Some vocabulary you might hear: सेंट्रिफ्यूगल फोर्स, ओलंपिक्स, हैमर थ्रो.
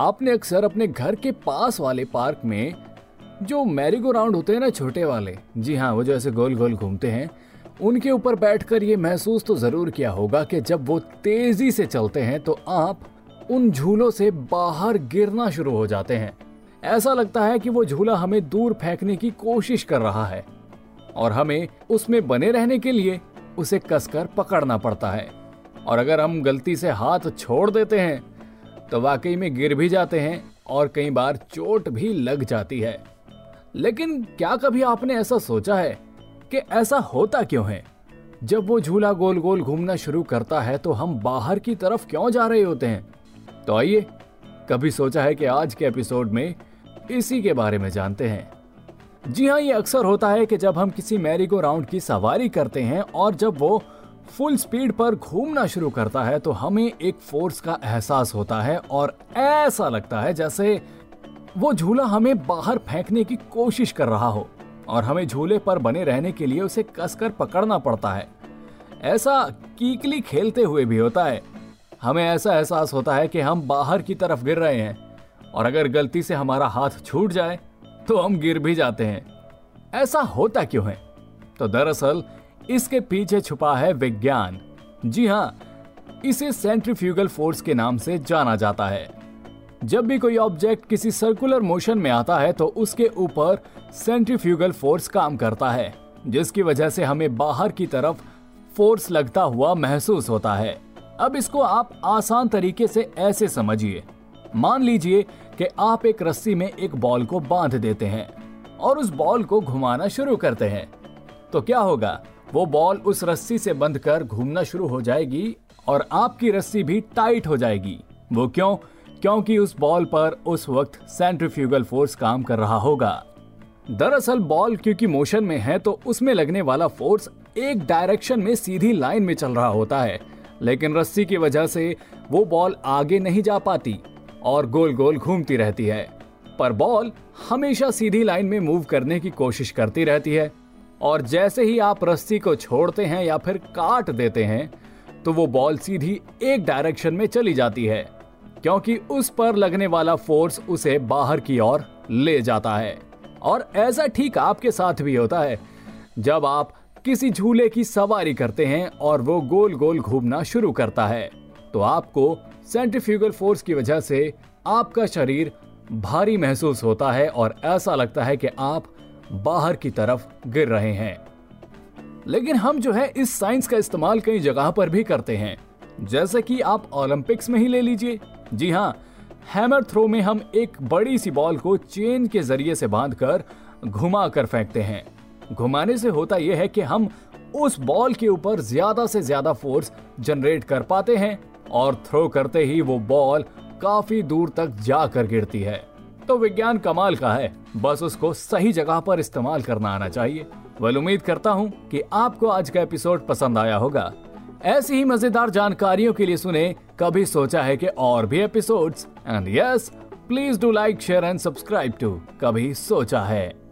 आपने अक्सर अपने घर के पास वाले पार्क में जो मैरीगो राउंड होते हैं ना, छोटे वाले, जी हाँ, वो जो ऐसे गोल गोल घूमते हैं, उनके ऊपर बैठकर ये महसूस तो जरूर किया होगा कि जब वो तेजी से चलते हैं तो आप उन झूलों से बाहर गिरना शुरू हो जाते हैं। ऐसा लगता है कि वो झूला हमें दूर फेंकने की कोशिश कर रहा है और हमें उसमें बने रहने के लिए उसे कसकर पकड़ना पड़ता है। और अगर हम गलती से हाथ छोड़ देते हैं तो वाकई में गिर भी जाते हैं और कई बार चोट भी लग जाती है। लेकिन क्या कभी आपने ऐसा सोचा है कि ऐसा होता क्यों है? जब वो झूला गोल गोल घूमना शुरू करता है तो हम बाहर की तरफ क्यों जा रहे होते हैं? तो आइए, कभी सोचा है कि आज के एपिसोड में इसी के बारे में जानते हैं। जी हाँ, ये अक्सर होता है कि जब हम किसी मैरीगो राउंड की सवारी करते हैं और जब वो फुल स्पीड पर घूमना शुरू करता है तो हमें एक फोर्स का एहसास होता है और ऐसा लगता है जैसे वो झूला हमें बाहर फेंकने की कोशिश कर रहा हो और हमें झूले पर बने रहने के लिए उसे कसकर पकड़ना पड़ता है। ऐसा कीकली खेलते हुए भी होता है। हमें ऐसा एहसास होता है कि हम बाहर की तरफ गिर रहे हैं और अगर गलती से हमारा हाथ छूट जाए तो हम गिर भी जाते हैं। ऐसा होता क्यों है? तो दरअसल इसके पीछे छुपा है विज्ञान। जी हाँ, इसे सेंट्रिफ्यूगल फोर्स के नाम से जाना जाता है। जब भी कोई ऑब्जेक्ट किसी सर्कुलर मोशन में आता है तो उसके ऊपर सेंट्रिफ्यूगल फोर्स काम करता है, जिसकी वजह से हमें बाहर की तरफ फोर्स लगता हुआ महसूस होता है। अब इसको आप आसान तरीके से ऐसे समझिए। मान लीजिए कि आप एक रस्सी में एक बॉल को बांध देते हैं और उस बॉल को घुमाना शुरू करते हैं तो क्या होगा? वो बॉल उस रस्सी से बंधकर घूमना शुरू हो जाएगी और आपकी रस्सी भी टाइट हो जाएगी। वो क्यों? क्योंकि उस बॉल पर उस वक्त सेंट्रिफ्यूगल फोर्स काम कर रहा होगा। दरअसल बॉल क्योंकि मोशन में है तो उसमें लगने वाला फोर्स एक डायरेक्शन में सीधी लाइन में चल रहा होता है, लेकिन रस्सी की वजह से वो बॉल आगे नहीं जा पाती और गोल गोल घूमती रहती है। पर बॉल हमेशा सीधी लाइन में मूव करने की कोशिश करती रहती है और जैसे ही आप रस्सी को छोड़ते हैं या फिर काट देते हैं तो वो बॉल सीधी एक डायरेक्शन में चली जाती है, क्योंकि उस पर लगने वाला फोर्स उसे बाहर की ओर ले जाता है। और ऐसा ठीक आपके साथ भी होता है। जब आप किसी झूले की सवारी करते हैं और वो गोल गोल घूमना शुरू करता है तो आपको सेंट्रिफ्यूगल फोर्स की वजह से आपका शरीर भारी महसूस होता है और ऐसा लगता है कि आप बाहर की तरफ गिर रहे हैं। लेकिन हम जो है इस साइंस का इस्तेमाल कई जगह पर भी करते हैं, जैसे कि आप ओलंपिक्स में ही ले लीजिए। जी हाँ, हैमर थ्रो में हम एक बड़ी सी बॉल को चेन के जरिए से बांधकर घुमा कर फेंकते हैं। घुमाने से होता यह है कि हम उस बॉल के ऊपर ज्यादा से ज्यादा फोर्स जनरेट कर पाते हैं और थ्रो करते ही वो बॉल काफी दूर तक जाकर गिरती है। तो विज्ञान कमाल का है, बस उसको सही जगह पर इस्तेमाल करना आना चाहिए। वेल, उम्मीद करता हूँ कि आपको आज का एपिसोड पसंद आया होगा। ऐसी ही मजेदार जानकारियों के लिए सुने कभी सोचा है के और भी episodes. And yes, please do like, share and subscribe to कभी सोचा है।